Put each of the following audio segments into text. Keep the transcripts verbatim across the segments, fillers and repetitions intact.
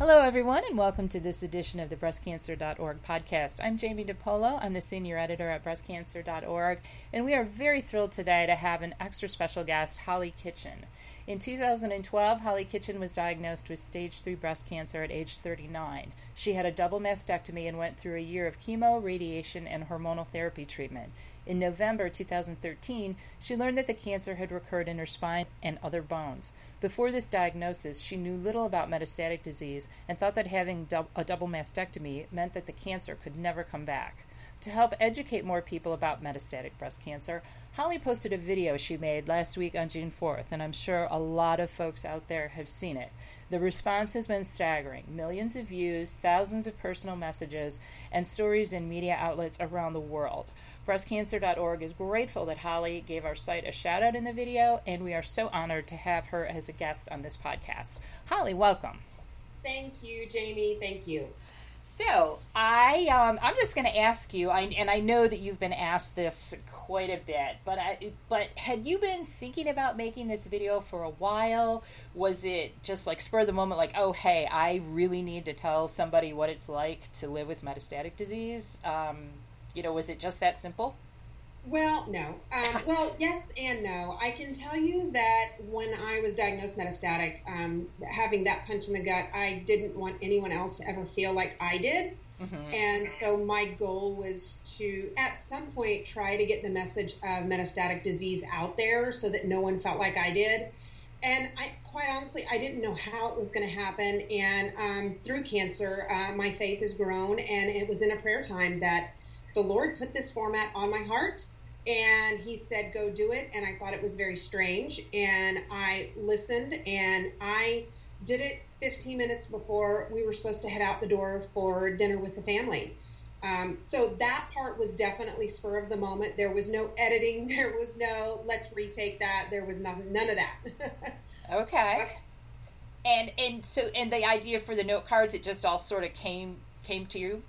Hello, everyone, and welcome to this edition of the breast cancer dot org podcast. I'm Jamie DiPolo. I'm the senior editor at breast cancer dot org, and we are very thrilled today to have an extra special guest, Holly Kitchen. In two thousand twelve, Holly Kitchen was diagnosed with stage three breast cancer at age thirty-nine. She had a double mastectomy and went through a year of chemo, radiation, and hormonal therapy treatment. In November two thousand thirteen, she learned that the cancer had recurred in her spine and other bones. Before this diagnosis, she knew little about metastatic disease and thought that having a double mastectomy meant that the cancer could never come back. To help educate more people about metastatic breast cancer, Holly posted a video she made last week on June fourth, and I'm sure a lot of folks out there have seen it. The response has been staggering. Millions of views, thousands of personal messages, and stories in media outlets around the world. breast cancer dot org is grateful that Holly gave our site a shout-out in the video, and we are so honored to have her as a guest on this podcast. Holly, welcome. Thank you, Jamie. Thank you. So I, um, I'm just going to ask you, I, and I know that you've been asked this quite a bit, but I, but had you been thinking about making this video for a while? Was it just like spur of the moment, like, oh, hey, I really need to tell somebody what it's like to live with metastatic disease? Um, you know, was it just that simple? Well, no. Um, well, yes and no. I can tell you that when I was diagnosed metastatic, um, having that punch in the gut, I didn't want anyone else to ever feel like I did. Mm-hmm. And so my goal was to, at some point, try to get the message of metastatic disease out there so that no one felt like I did. And I, quite honestly, I didn't know how it was going to happen. And um, through cancer, uh, my faith has grown, and it was in a prayer time that the Lord put this format on my heart, and he said, go do it. And I thought it was very strange, and I listened, and I did it fifteen minutes before we were supposed to head out the door for dinner with the family. Um, so that part was definitely spur of the moment. There was no editing. There was no, let's retake that. There was nothing, none of that. Okay. And, and so, and the idea for the note cards, it just all sort of came, came to you?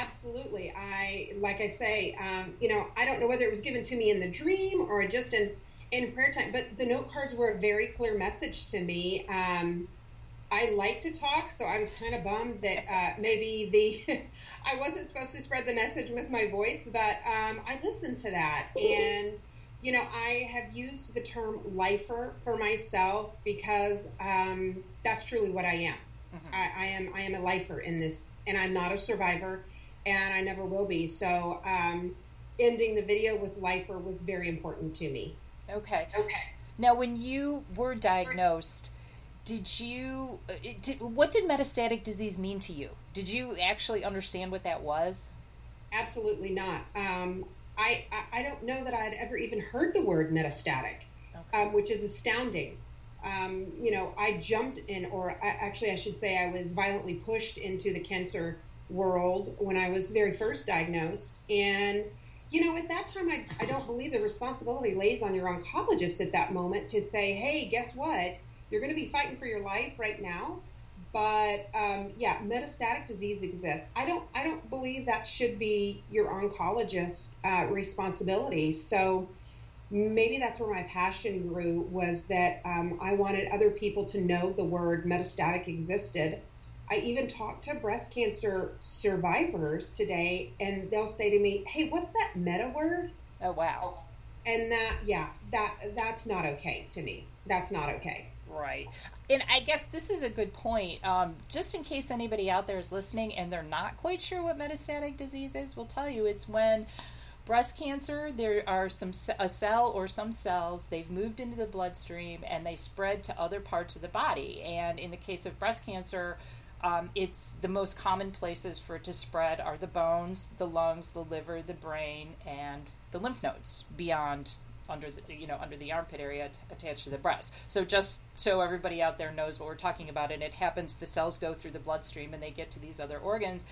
Absolutely. I, like I say, um, you know, I don't know whether it was given to me in the dream or just in, in prayer time, but the note cards were a very clear message to me. Um, I like to talk, so I was kind of bummed that uh, maybe the, I wasn't supposed to spread the message with my voice, but um, I listened to that. And, you know, I have used the term lifer for myself because um, that's truly what I am. Uh-huh. I, I am, I am a lifer in this, and I'm not a survivor. And I never will be. So um, ending the video with lifer was very important to me. Okay. Okay. Now, when you were diagnosed, did you, did, what did metastatic disease mean to you? Did you actually understand what that was? Absolutely not. Um, I, I don't know that I had ever even heard the word metastatic, okay. um, which is astounding. Um, you know, I jumped in, or I, actually I should say I was violently pushed into the cancer world when I was very first diagnosed. And, you know, at that time, I, I don't believe the responsibility lays on your oncologist at that moment to say, hey, guess what? You're going to be fighting for your life right now. But, um, yeah, metastatic disease exists. I don't, I don't believe that should be your oncologist's uh, responsibility. So maybe that's where my passion grew, was that um, I wanted other people to know the word metastatic existed. I even talk to breast cancer survivors today, and they'll say to me, hey, what's that meta word? Oh, wow. And that, yeah, that that's not okay to me. That's not okay. Right. And I guess this is a good point. Um, just in case anybody out there is listening and they're not quite sure what metastatic disease is, we'll tell you it's when breast cancer, there are some a cell or some cells, they've moved into the bloodstream and they spread to other parts of the body. And in the case of breast cancer, Um, it's the most common places for it to spread are the bones, the lungs, the liver, the brain, and the lymph nodes beyond under the, you know, under the armpit area t- attached to the breast. So just so everybody out there knows what we're talking about, and it happens, the cells go through the bloodstream and they get to these other organs.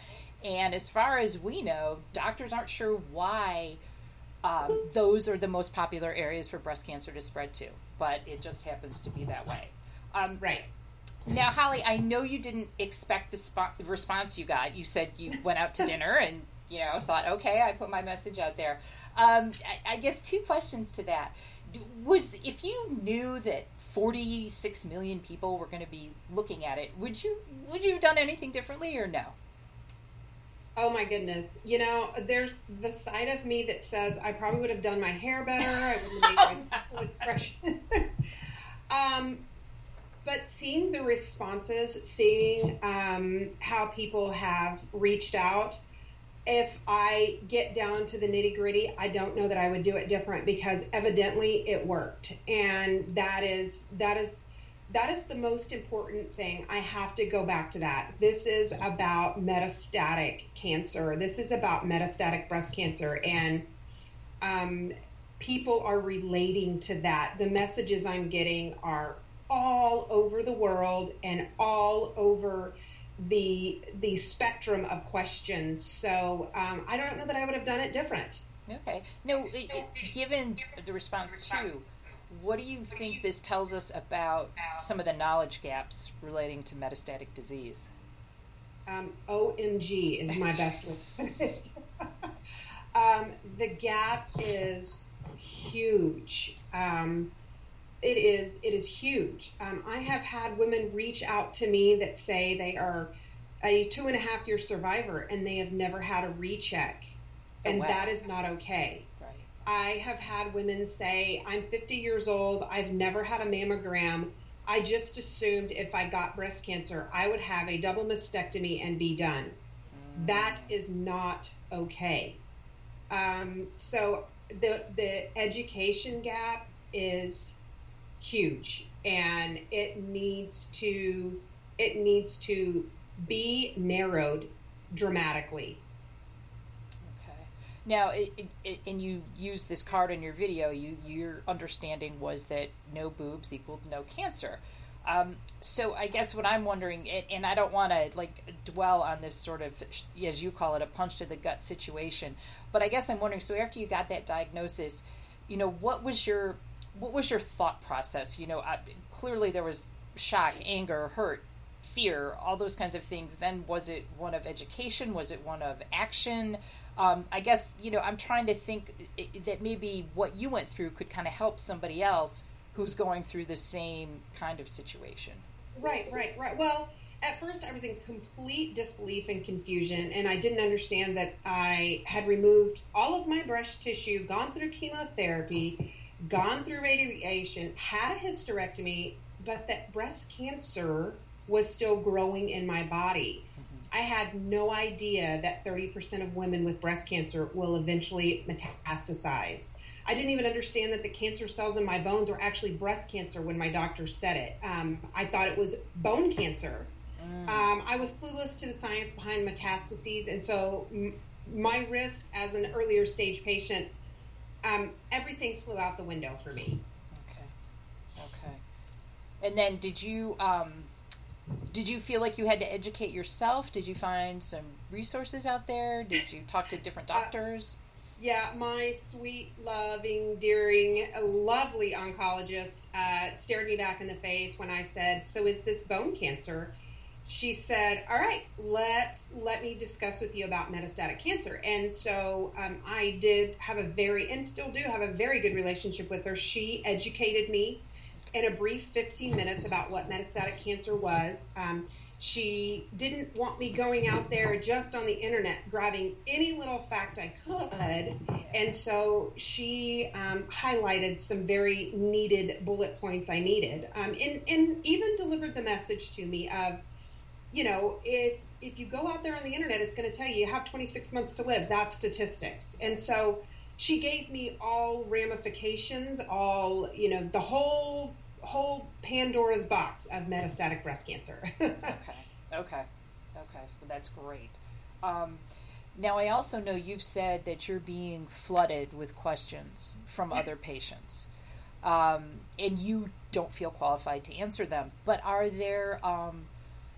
And as far as we know, doctors aren't sure why um, those are the most popular areas for breast cancer to spread to, but it just happens to be that way. Um, right. Now, Holly, I know you didn't expect the, spo- the response you got. You said you went out to dinner and, you know, thought, okay, I put my message out there. Um, I, I guess two questions to that. was, if you knew that forty-six million people were going to be looking at it, would you would you have done anything differently or no? Oh my goodness. You know, there's the side of me that says I probably would have done my hair better. I would have made oh, my no. expression. um, but seeing the responses, seeing um, how people have reached out, if I get down to the nitty gritty, I don't know that I would do it different, because evidently it worked. And that is, that is, that is the most important thing. I have to go back to that. This is about metastatic cancer. This is about metastatic breast cancer. And um, people are relating to that. The messages I'm getting are all over the world and all over the the spectrum of questions. So um, I don't know that I would have done it different. Okay. Now, given the response too, what do you think this tells us about some of the knowledge gaps relating to metastatic disease? Um, O M G is my best word. um, the gap is huge. Um, it is it is huge. Um, I have had women reach out to me that say they are a two and a half year survivor and they have never had a recheck, and oh, wow. that is not okay. I have had women say, I'm fifty years old, I've never had a mammogram, I just assumed if I got breast cancer, I would have a double mastectomy and be done. Mm. That is not okay. Um, so the the education gap is huge, and it needs to it needs to be narrowed dramatically. Now, it, it, and you use this card in your video, you, your understanding was that no boobs equaled no cancer. Um, so I guess what I'm wondering, and, and I don't want to like dwell on this sort of, as you call it, a punch to the gut situation, but I guess I'm wondering, so after you got that diagnosis, you know, what was your, what was your thought process? You know, I, clearly there was shock, anger, hurt, fear, all those kinds of things. Then was it one of education? Was it one of action? Um, I guess, you know, I'm trying to think that maybe what you went through could kind of help somebody else who's going through the same kind of situation. Right, right, right. Well, at first I was in complete disbelief and confusion, and I didn't understand that I had removed all of my breast tissue, gone through chemotherapy, gone through radiation, had a hysterectomy, but that breast cancer was still growing in my body. I had no idea that thirty percent of women with breast cancer will eventually metastasize. I didn't even understand that the cancer cells in my bones were actually breast cancer when my doctor said it. Um, I thought it was bone cancer. Mm. Um, I was clueless to the science behind metastases, and so m- my risk as an earlier stage patient, um, everything flew out the window for me. Okay. Okay. And then did you... Um... Did you feel like you had to educate yourself? Did you find some resources out there? Did you talk to different doctors? Uh, yeah, my sweet, loving, dearing, lovely oncologist uh, stared me back in the face when I said, so is this bone cancer? She said, all right, let's, let me discuss with you about metastatic cancer. And so um, I did have a very, and still do have a very good relationship with her. She educated me in a brief fifteen minutes about what metastatic cancer was. Um, she didn't want me going out there just on the internet grabbing any little fact I could, and so she um, highlighted some very needed bullet points I needed, um, and, and even delivered the message to me of, you know, if if you go out there on the internet, it's going to tell you you have twenty-six months to live. That's statistics. And so she gave me all ramifications, all, you know, the whole whole Pandora's box of metastatic breast cancer. okay, okay, okay. Well, that's great. Um, now, I also know you've said that you're being flooded with questions from other patients, um, and you don't feel qualified to answer them. But are there um,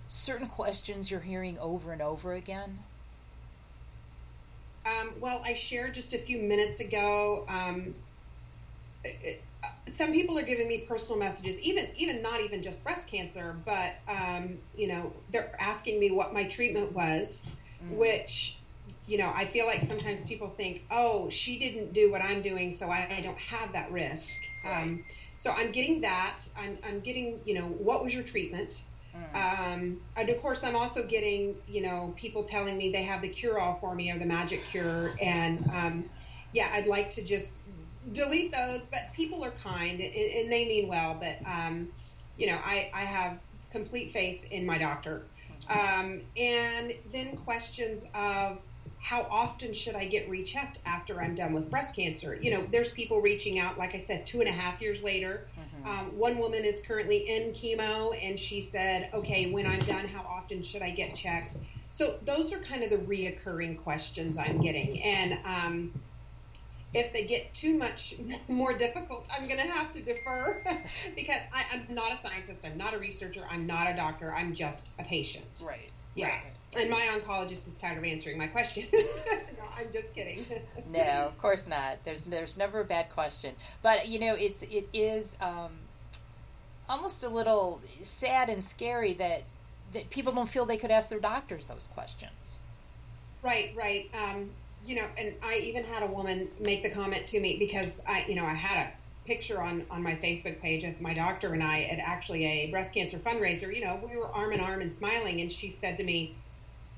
certain questions you're hearing over and over again? Um, well, I shared just a few minutes ago, um, it, it, some people are giving me personal messages, even even not even just breast cancer, but, um, you know, they're asking me what my treatment was, mm. which, you know, I feel like sometimes people think, oh, she didn't do what I'm doing, so I, I don't have that risk. Right. Um, so I'm getting that. I'm, I'm getting, you know, what was your treatment? Mm. Um, and of course, I'm also getting, you know, people telling me they have the cure-all for me or the magic cure. And um, yeah, I'd like to just delete those, but people are kind and, and they mean well. But, um, you know, I, I have complete faith in my doctor. Um, and then questions of how often should I get rechecked after I'm done with breast cancer? You know, there's people reaching out, like I said, two and a half years later. Mm-hmm. Um, one woman is currently in chemo, and she said, okay, when I'm done, how often should I get checked? So those are kind of the reoccurring questions I'm getting. And um, if they get too much more difficult, I'm going to have to defer because I, I'm not a scientist. I'm not a researcher. I'm not a doctor. I'm just a patient. Right. Yeah. Right. And my oncologist is tired of answering my questions. No, I'm just kidding. No, of course not. There's there's never a bad question. But, you know, it's it is um, almost a little sad and scary that, that people don't feel they could ask their doctors those questions. Right, right. Um, you know, and I even had a woman make the comment to me because, I, you know, I had a picture on, on my Facebook page of my doctor and I at actually a breast cancer fundraiser. You know, we were arm in arm and smiling, and she said to me,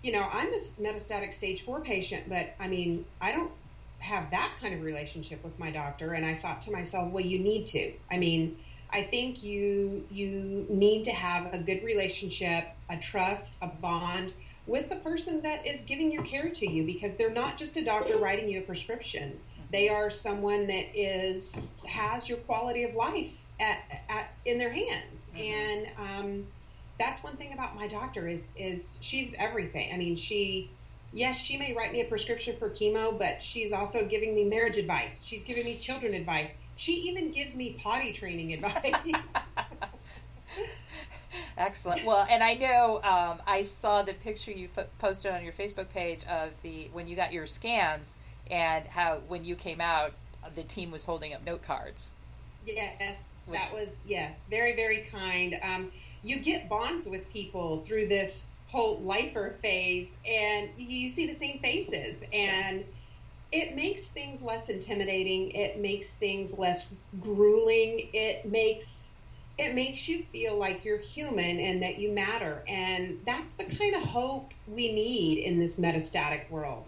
you know, I'm a metastatic stage four patient, but I mean, I don't have that kind of relationship with my doctor. And I thought to myself, well, you need to. I mean, I think you you need to have a good relationship, a trust, a bond with the person that is giving your care to you, because they're not just a doctor writing you a prescription. They are someone that is has your quality of life at, at in their hands. Mm-hmm. And um that's one thing about my doctor is, is she's everything. I mean, she, yes, she may write me a prescription for chemo, but she's also giving me marriage advice. She's giving me children advice. She even gives me potty training advice. Excellent. Well, and I know um, I saw the picture you f- posted on your Facebook page of the when you got your scans and how when you came out, the team was holding up note cards. Yes, which, that was, yes, very, very kind. Um, you get bonds with people through this whole lifer phase, and you see the same faces, and sure. It makes things less intimidating. It makes things less grueling. It makes it makes you feel like you're human and that you matter, and that's the kind of hope we need in this metastatic world.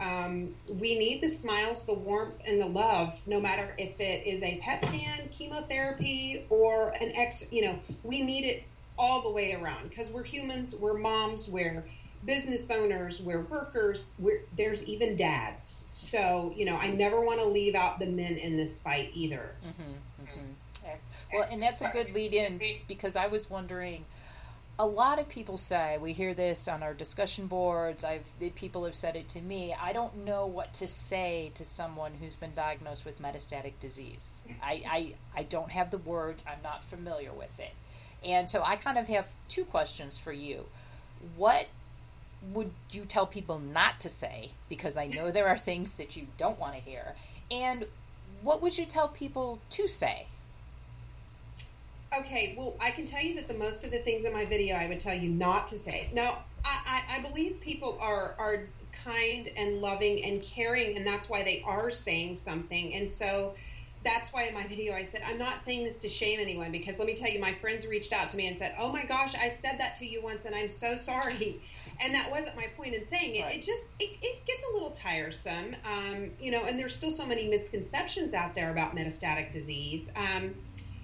Um, we need the smiles, the warmth, and the love, no matter if it is a PET scan, chemotherapy, or an ex, you know, we need it all the way around because we're humans, we're moms, we're business owners, we're workers, we're, there's even dads. So, you know, I never want to leave out the men in this fight either. Mm-hmm, mm-hmm. Well, and that's a good lead in because I was wondering, a lot of people say, we hear this on our discussion boards, I've people have said it to me, I don't know what to say to someone who's been diagnosed with metastatic disease. I, I, I don't have the words, I'm not familiar with it. And so I kind of have two questions for you. What would you tell people not to say? Because I know there are things that you don't want to hear. And what would you tell people to say? Okay, well, I can tell you that the most of the things in my video I would tell you not to say. Now, I, I, I believe people are, are kind and loving and caring, and that's why they are saying something. And so that's why in my video I said, I'm not saying this to shame anyone, because let me tell you, my friends reached out to me and said, oh my gosh, I said that to you once, and I'm so sorry. And that wasn't my point in saying it. Right. It just, it, it gets a little tiresome, um, you know, and there's still so many misconceptions out there about metastatic disease. Um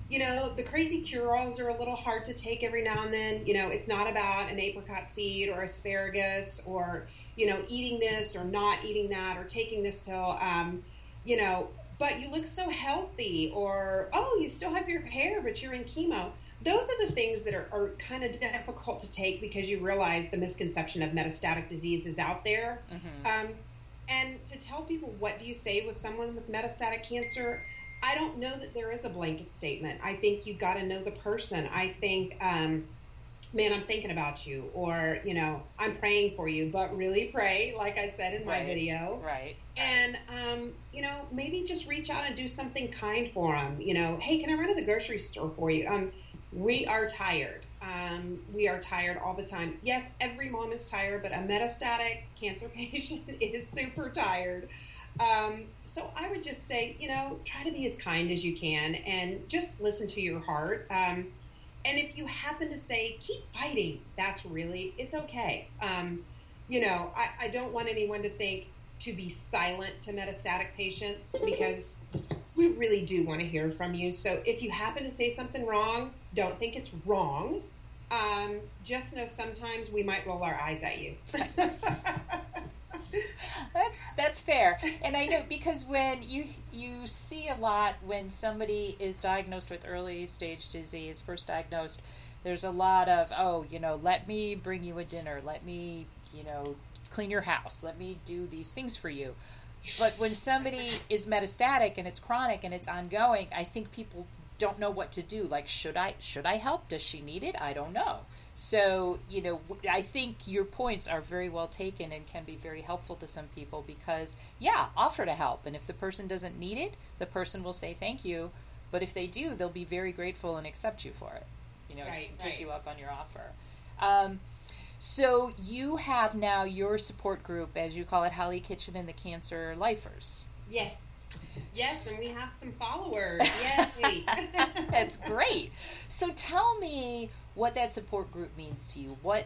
You know, the crazy cure-alls are a little hard to take every now and then. You know, it's not about an apricot seed or asparagus or, you know, eating this or not eating that or taking this pill. Um, you know, but you look so healthy, or, oh, you still have your hair, but you're in chemo. Those are the things that are, are kind of difficult to take because you realize the misconception of metastatic disease is out there. Mm-hmm. Um, and to tell people, what do you say with someone with metastatic cancer? I don't know that there is a blanket statement. I think you got to know the person. I think, um, man, I'm thinking about you, or, you know, I'm praying for you, but really pray, like I said in my right. video. Right. And, um, you know, maybe just reach out and do something kind for them. You know, hey, can I run to the grocery store for you? Um, we are tired. Um, we are tired all the time. Yes, every mom is tired, but a metastatic cancer patient is super tired. Um, so I would just say, you know, try to be as kind as you can and just listen to your heart. Um, and if you happen to say, keep fighting, that's really, it's okay. Um, you know, I, I don't want anyone to think to be silent to metastatic patients, because we really do want to hear from you. So if you happen to say something wrong, don't think it's wrong. Um, just know sometimes we might roll our eyes at you. That's that's fair. And I know, because when you you see a lot when somebody is diagnosed with early stage disease, first diagnosed, there's a lot of, oh, you know, let me bring you a dinner, let me, you know, clean your house, let me do these things for you. But when somebody is metastatic and it's chronic and it's ongoing, I think people don't know what to do. Like, should I should I help? Does she need it? I don't know. So, you know, I think your points are very well taken and can be very helpful to some people, because, yeah, offer to help. And if the person doesn't need it, the person will say thank you. But if they do, they'll be very grateful and accept you for it, you know, right, right. take you up on your offer. Um, so you have now your support group, as you call it, Holly Kitchen and the Cancer Lifers. Yes. Yes, and we have some followers. Yay. That's great. So tell me what that support group means to you. What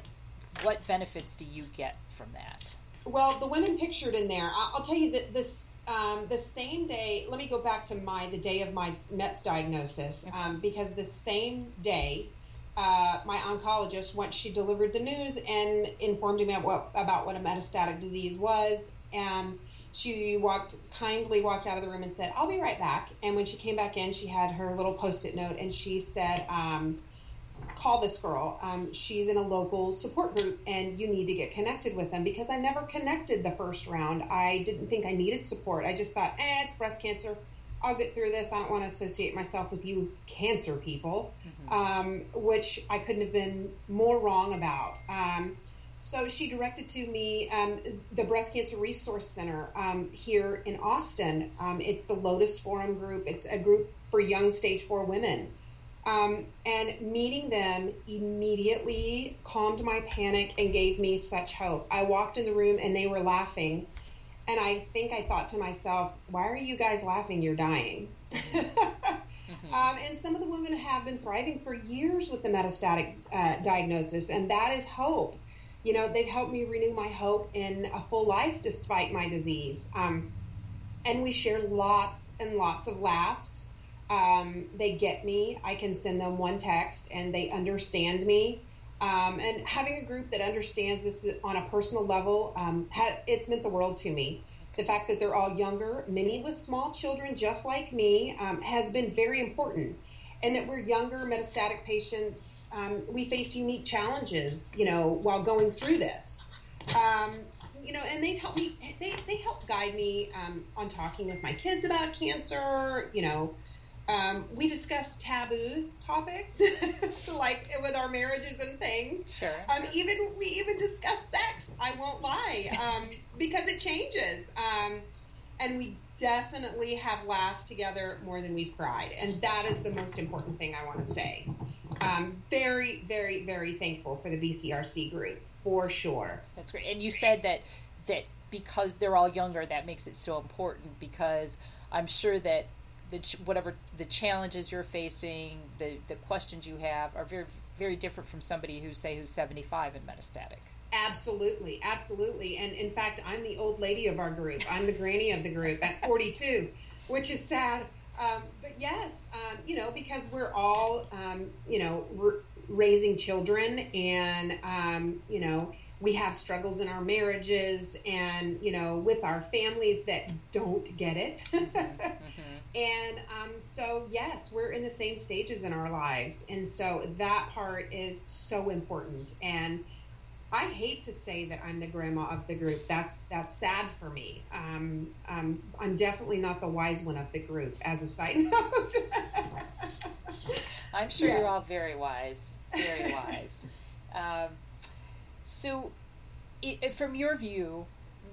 what benefits do you get from that? Well, the women pictured in there, I'll tell you that this um, the same day, let me go back to my the day of my Mets diagnosis, okay. um, because the same day, uh, my oncologist, once she delivered the news and informed me about, about what a metastatic disease was, and she walked kindly walked out of the room and said, I'll be right back. And when she came back in, she had her little post-it note, and she said, um, call this girl. Um, she's in a local support group, and you need to get connected with them, because I never connected the first round. I didn't think I needed support. I just thought, eh, it's breast cancer. I'll get through this. I don't want to associate myself with you cancer people, mm-hmm. um, which I couldn't have been more wrong about. Um So she directed to me um, the Breast Cancer Resource Center um, here in Austin. Um, it's the Lotus Forum group. It's a group for young stage four women. Um, and meeting them immediately calmed my panic and gave me such hope. I walked in the room and they were laughing. And I think I thought to myself, why are you guys laughing? You're dying. Um, and some of the women have been thriving for years with the metastatic uh, diagnosis. And that is hope. You know, they've helped me renew my hope in a full life despite my disease. Um, and we share lots and lots of laughs. Um, they get me. I can send them one text and they understand me. Um, and having a group that understands this on a personal level, um, ha- it's meant the world to me. The fact that they're all younger, many with small children just like me, um, has been very important. And that we're younger metastatic patients, um, we face unique challenges, you know, while going through this. Um, you know, and they've helped me, they, they helped guide me um, on talking with my kids about cancer, you know. Um, we discuss taboo topics, like with our marriages and things. Sure. Um, even, we even discuss sex, I won't lie, um, because it changes. Um, and we definitely have laughed together more than we've cried, and that is the most important thing I want to say. Um, very, very, very thankful for the B C R C group, for sure. That's great. And you said that that because they're all younger, that makes it so important, because I'm sure that the whatever the challenges you're facing, the the questions you have are very, very different from somebody who say who's seventy-five and metastatic. Absolutely, absolutely. And in fact, I'm the old lady of our group. I'm the granny of the group at forty-two, which is sad. Um, but yes, um, you know, because we're all, um, you know, r- raising children, and, um, you know, we have struggles in our marriages and, you know, with our families that don't get it. mm-hmm, mm-hmm. And um, so, yes, we're in the same stages in our lives. And so that part is so important. And I hate to say that I'm the grandma of the group. That's that's sad for me. Um, um, I'm definitely not the wise one of the group, as a side note. I'm sure yeah. You're all very wise, very wise. Um, so it, from your view,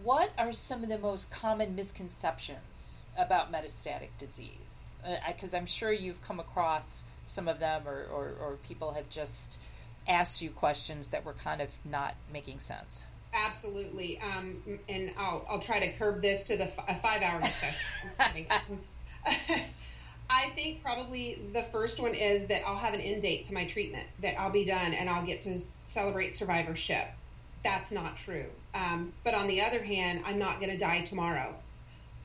what are some of the most common misconceptions about metastatic disease? Because uh, I'm sure you've come across some of them, or, or, or people have just asked you questions that were kind of not making sense. Absolutely. Um, and I'll, I'll try to curb this to the a five-hour discussion. I think probably the first one is that I'll have an end date to my treatment, that I'll be done and I'll get to celebrate survivorship. That's not true. Um, but on the other hand, I'm not going to die tomorrow.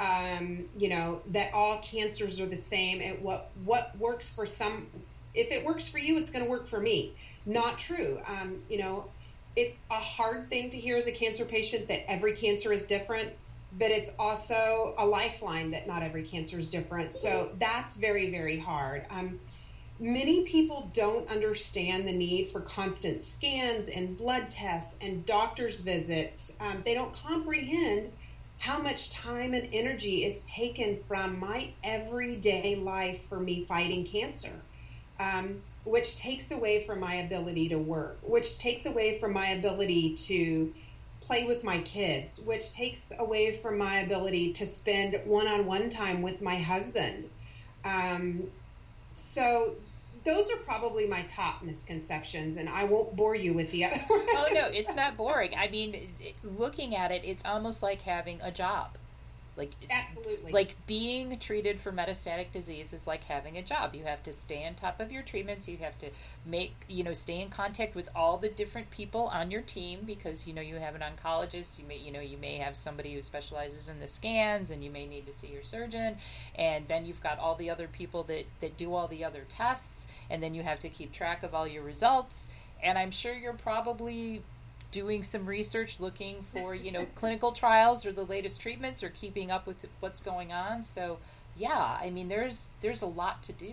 Um, you know, that all cancers are the same, and what, what works for some, if it works for you, it's going to work for me. Not true. Um, you know, it's a hard thing to hear as a cancer patient that every cancer is different, but it's also a lifeline that not every cancer is different. So that's very, very hard. Um, many people don't understand the need for constant scans and blood tests and doctor's visits. Um, they don't comprehend how much time and energy is taken from my everyday life for me fighting cancer, um, which takes away from my ability to work, which takes away from my ability to play with my kids, which takes away from my ability to spend one-on-one time with my husband. Um, so those are probably my top misconceptions, and I won't bore you with the other ones. Oh, no, it's not boring. I mean, looking at it, it's almost like having a job. Like, absolutely. Like being treated for metastatic disease is like having a job. You have to stay on top of your treatments. You have to make, you know, stay in contact with all the different people on your team because, you know, you have an oncologist. You may, you know, you may have somebody who specializes in the scans, and you may need to see your surgeon. And then you've got all the other people that, that do all the other tests. And then you have to keep track of all your results. And I'm sure you're probably doing some research, looking for, you know, clinical trials or the latest treatments, or keeping up with what's going on. So, yeah, I mean, there's there's a lot to do.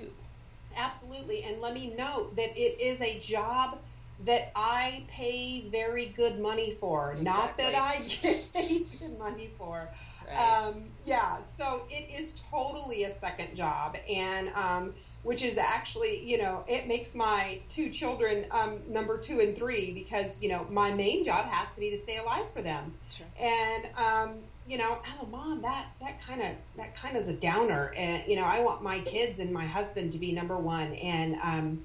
Absolutely. And let me note that it is a job that I pay very good money for. Exactly. Not that I get paid good money for. Right. Um, yeah, so it is totally a second job. And um which is actually, you know, it makes my two children um, number two and three because, you know, my main job has to be to stay alive for them. Sure. And, um, you know, oh, Mom, that that kind of that kind of is a downer. And, you know, I want my kids and my husband to be number one. And, um,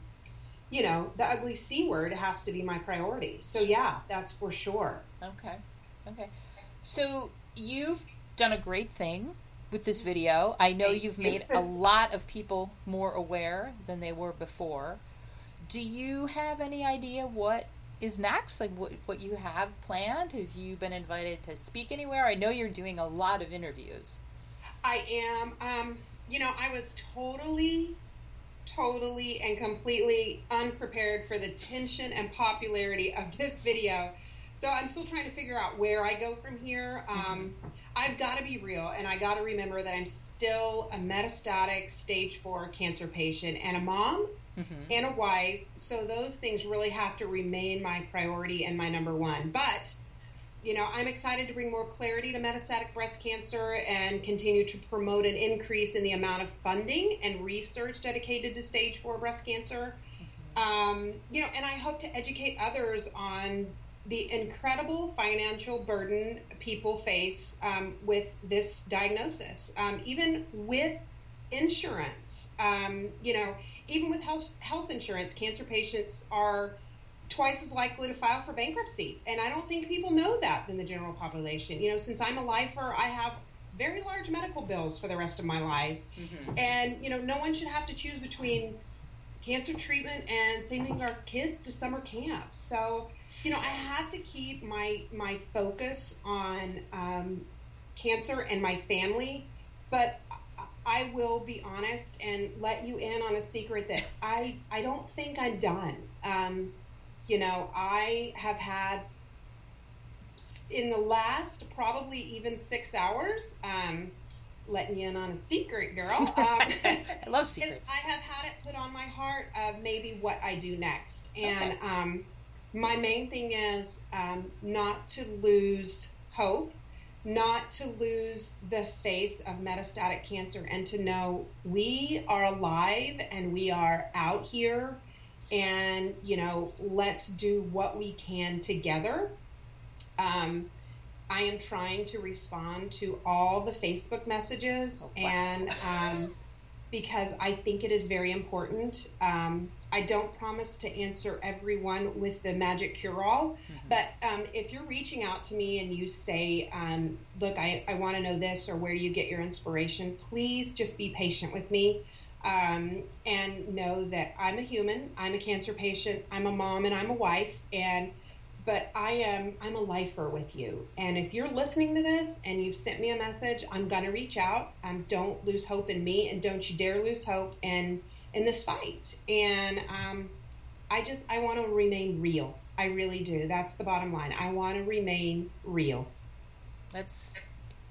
you know, the ugly C word has to be my priority. So, yeah, that's for sure. Okay. Okay. So you've done a great thing with this video. I know you've made a lot of people more aware than they were before. Do you have any idea what is next? Like what, what you have planned? Have you been invited to speak anywhere? I know you're doing a lot of interviews. I am. Um, you know, I was totally, totally and completely unprepared for the tension and popularity of this video. So I'm still trying to figure out where I go from here. Um, mm-hmm. I've got to be real, and I got to remember that I'm still a metastatic stage four cancer patient and a mom mm-hmm. and a wife. So those things really have to remain my priority and my number one. But, you know, I'm excited to bring more clarity to metastatic breast cancer and continue to promote an increase in the amount of funding and research dedicated to stage four breast cancer. Mm-hmm. Um, you know, and I hope to educate others on the incredible financial burden people face um, with this diagnosis, um, even with insurance. Um, you know, even with health, health insurance, cancer patients are twice as likely to file for bankruptcy. And I don't think people know that in the general population. You know, since I'm a lifer, I have very large medical bills for the rest of my life. Mm-hmm. And, you know, no one should have to choose between cancer treatment and sending our kids to summer camp. So, you know, I had to keep my my focus on um, cancer and my family, but I will be honest and let you in on a secret that I, I don't think I'm done. Um, you know, I have had, in the last probably even six hours, um, letting you in on a secret, girl. Um, I love secrets. I have had it put on my heart of maybe what I do next. And, okay. um My main thing is um, not to lose hope, not to lose the face of metastatic cancer, and to know we are alive and we are out here, and, you know, let's do what we can together. Um, I am trying to respond to all the Facebook messages. Oh, wow. And um, because I think it is very important. Um, I don't promise to answer everyone with the magic cure-all, mm-hmm. but um, if you're reaching out to me and you say, um, look, I, I want to know this, or where do you get your inspiration, please just be patient with me um, and know that I'm a human, I'm a cancer patient, I'm a mom, and I'm a wife, and but I am I'm a lifer with you. And if you're listening to this and you've sent me a message, I'm gonna reach out. Um, don't lose hope in me, and don't you dare lose hope in in this fight. And um, I just I want to remain real. I really do. That's the bottom line. I want to remain real. That's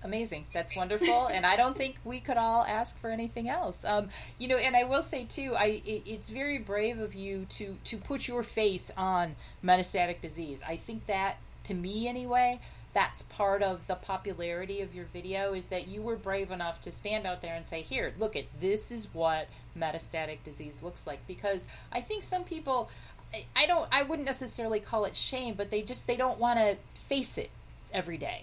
amazing. That's wonderful. And I don't think we could all ask for anything else. Um, you know, and I will say too, I it, it's very brave of you to to put your face on metastatic disease. I think that, to me anyway, that's part of the popularity of your video, is that you were brave enough to stand out there and say, here, look at this is what metastatic disease looks like. Because I think some people, I, I don't, I wouldn't necessarily call it shame, but they just, they don't want to face it every day.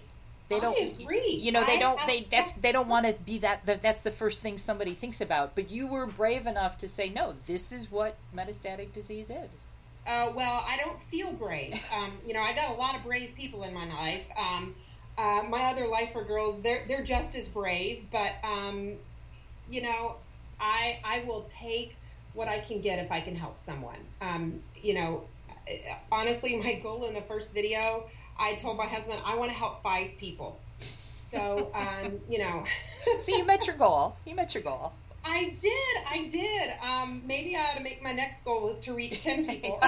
They don't, I agree. You know, they I don't. Have, they that's they don't want to be that. That's the first thing somebody thinks about. But you were brave enough to say, no, this is what metastatic disease is. Uh, well, I don't feel brave. Um, you know, I got a lot of brave people in my life. Um, uh, my other lifer girls, they're they're just as brave. But um, you know, I I will take what I can get if I can help someone. Um, you know, honestly, my goal in the first video, I told my husband, I want to help five people. So, um, you know. So you met your goal. You met your goal. I did. I did. Um, maybe I ought to make my next goal to reach ten people.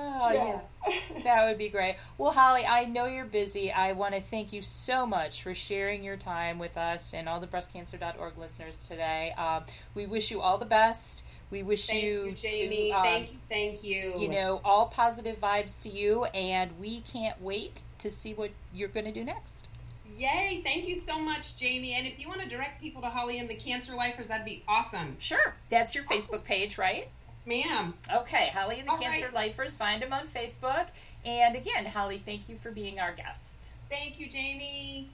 Oh, yes. Yeah. That would be great. Well, Holly, I know you're busy. I want to thank you so much for sharing your time with us and all the breast cancer dot org listeners today. Um, we wish you all the best. We wish thank you, you Jamie. To, um, thank you, thank you. You know, all positive vibes to you, and we can't wait to see what you're going to do next. Yay! Thank you so much, Jamie. And if you want to direct people to Holly and the Cancer Lifers, that'd be awesome. Sure, that's your Facebook page, right? Yes, ma'am. Okay, Holly and the all Cancer right. Lifers. Find them on Facebook. And again, Holly, thank you for being our guest. Thank you, Jamie.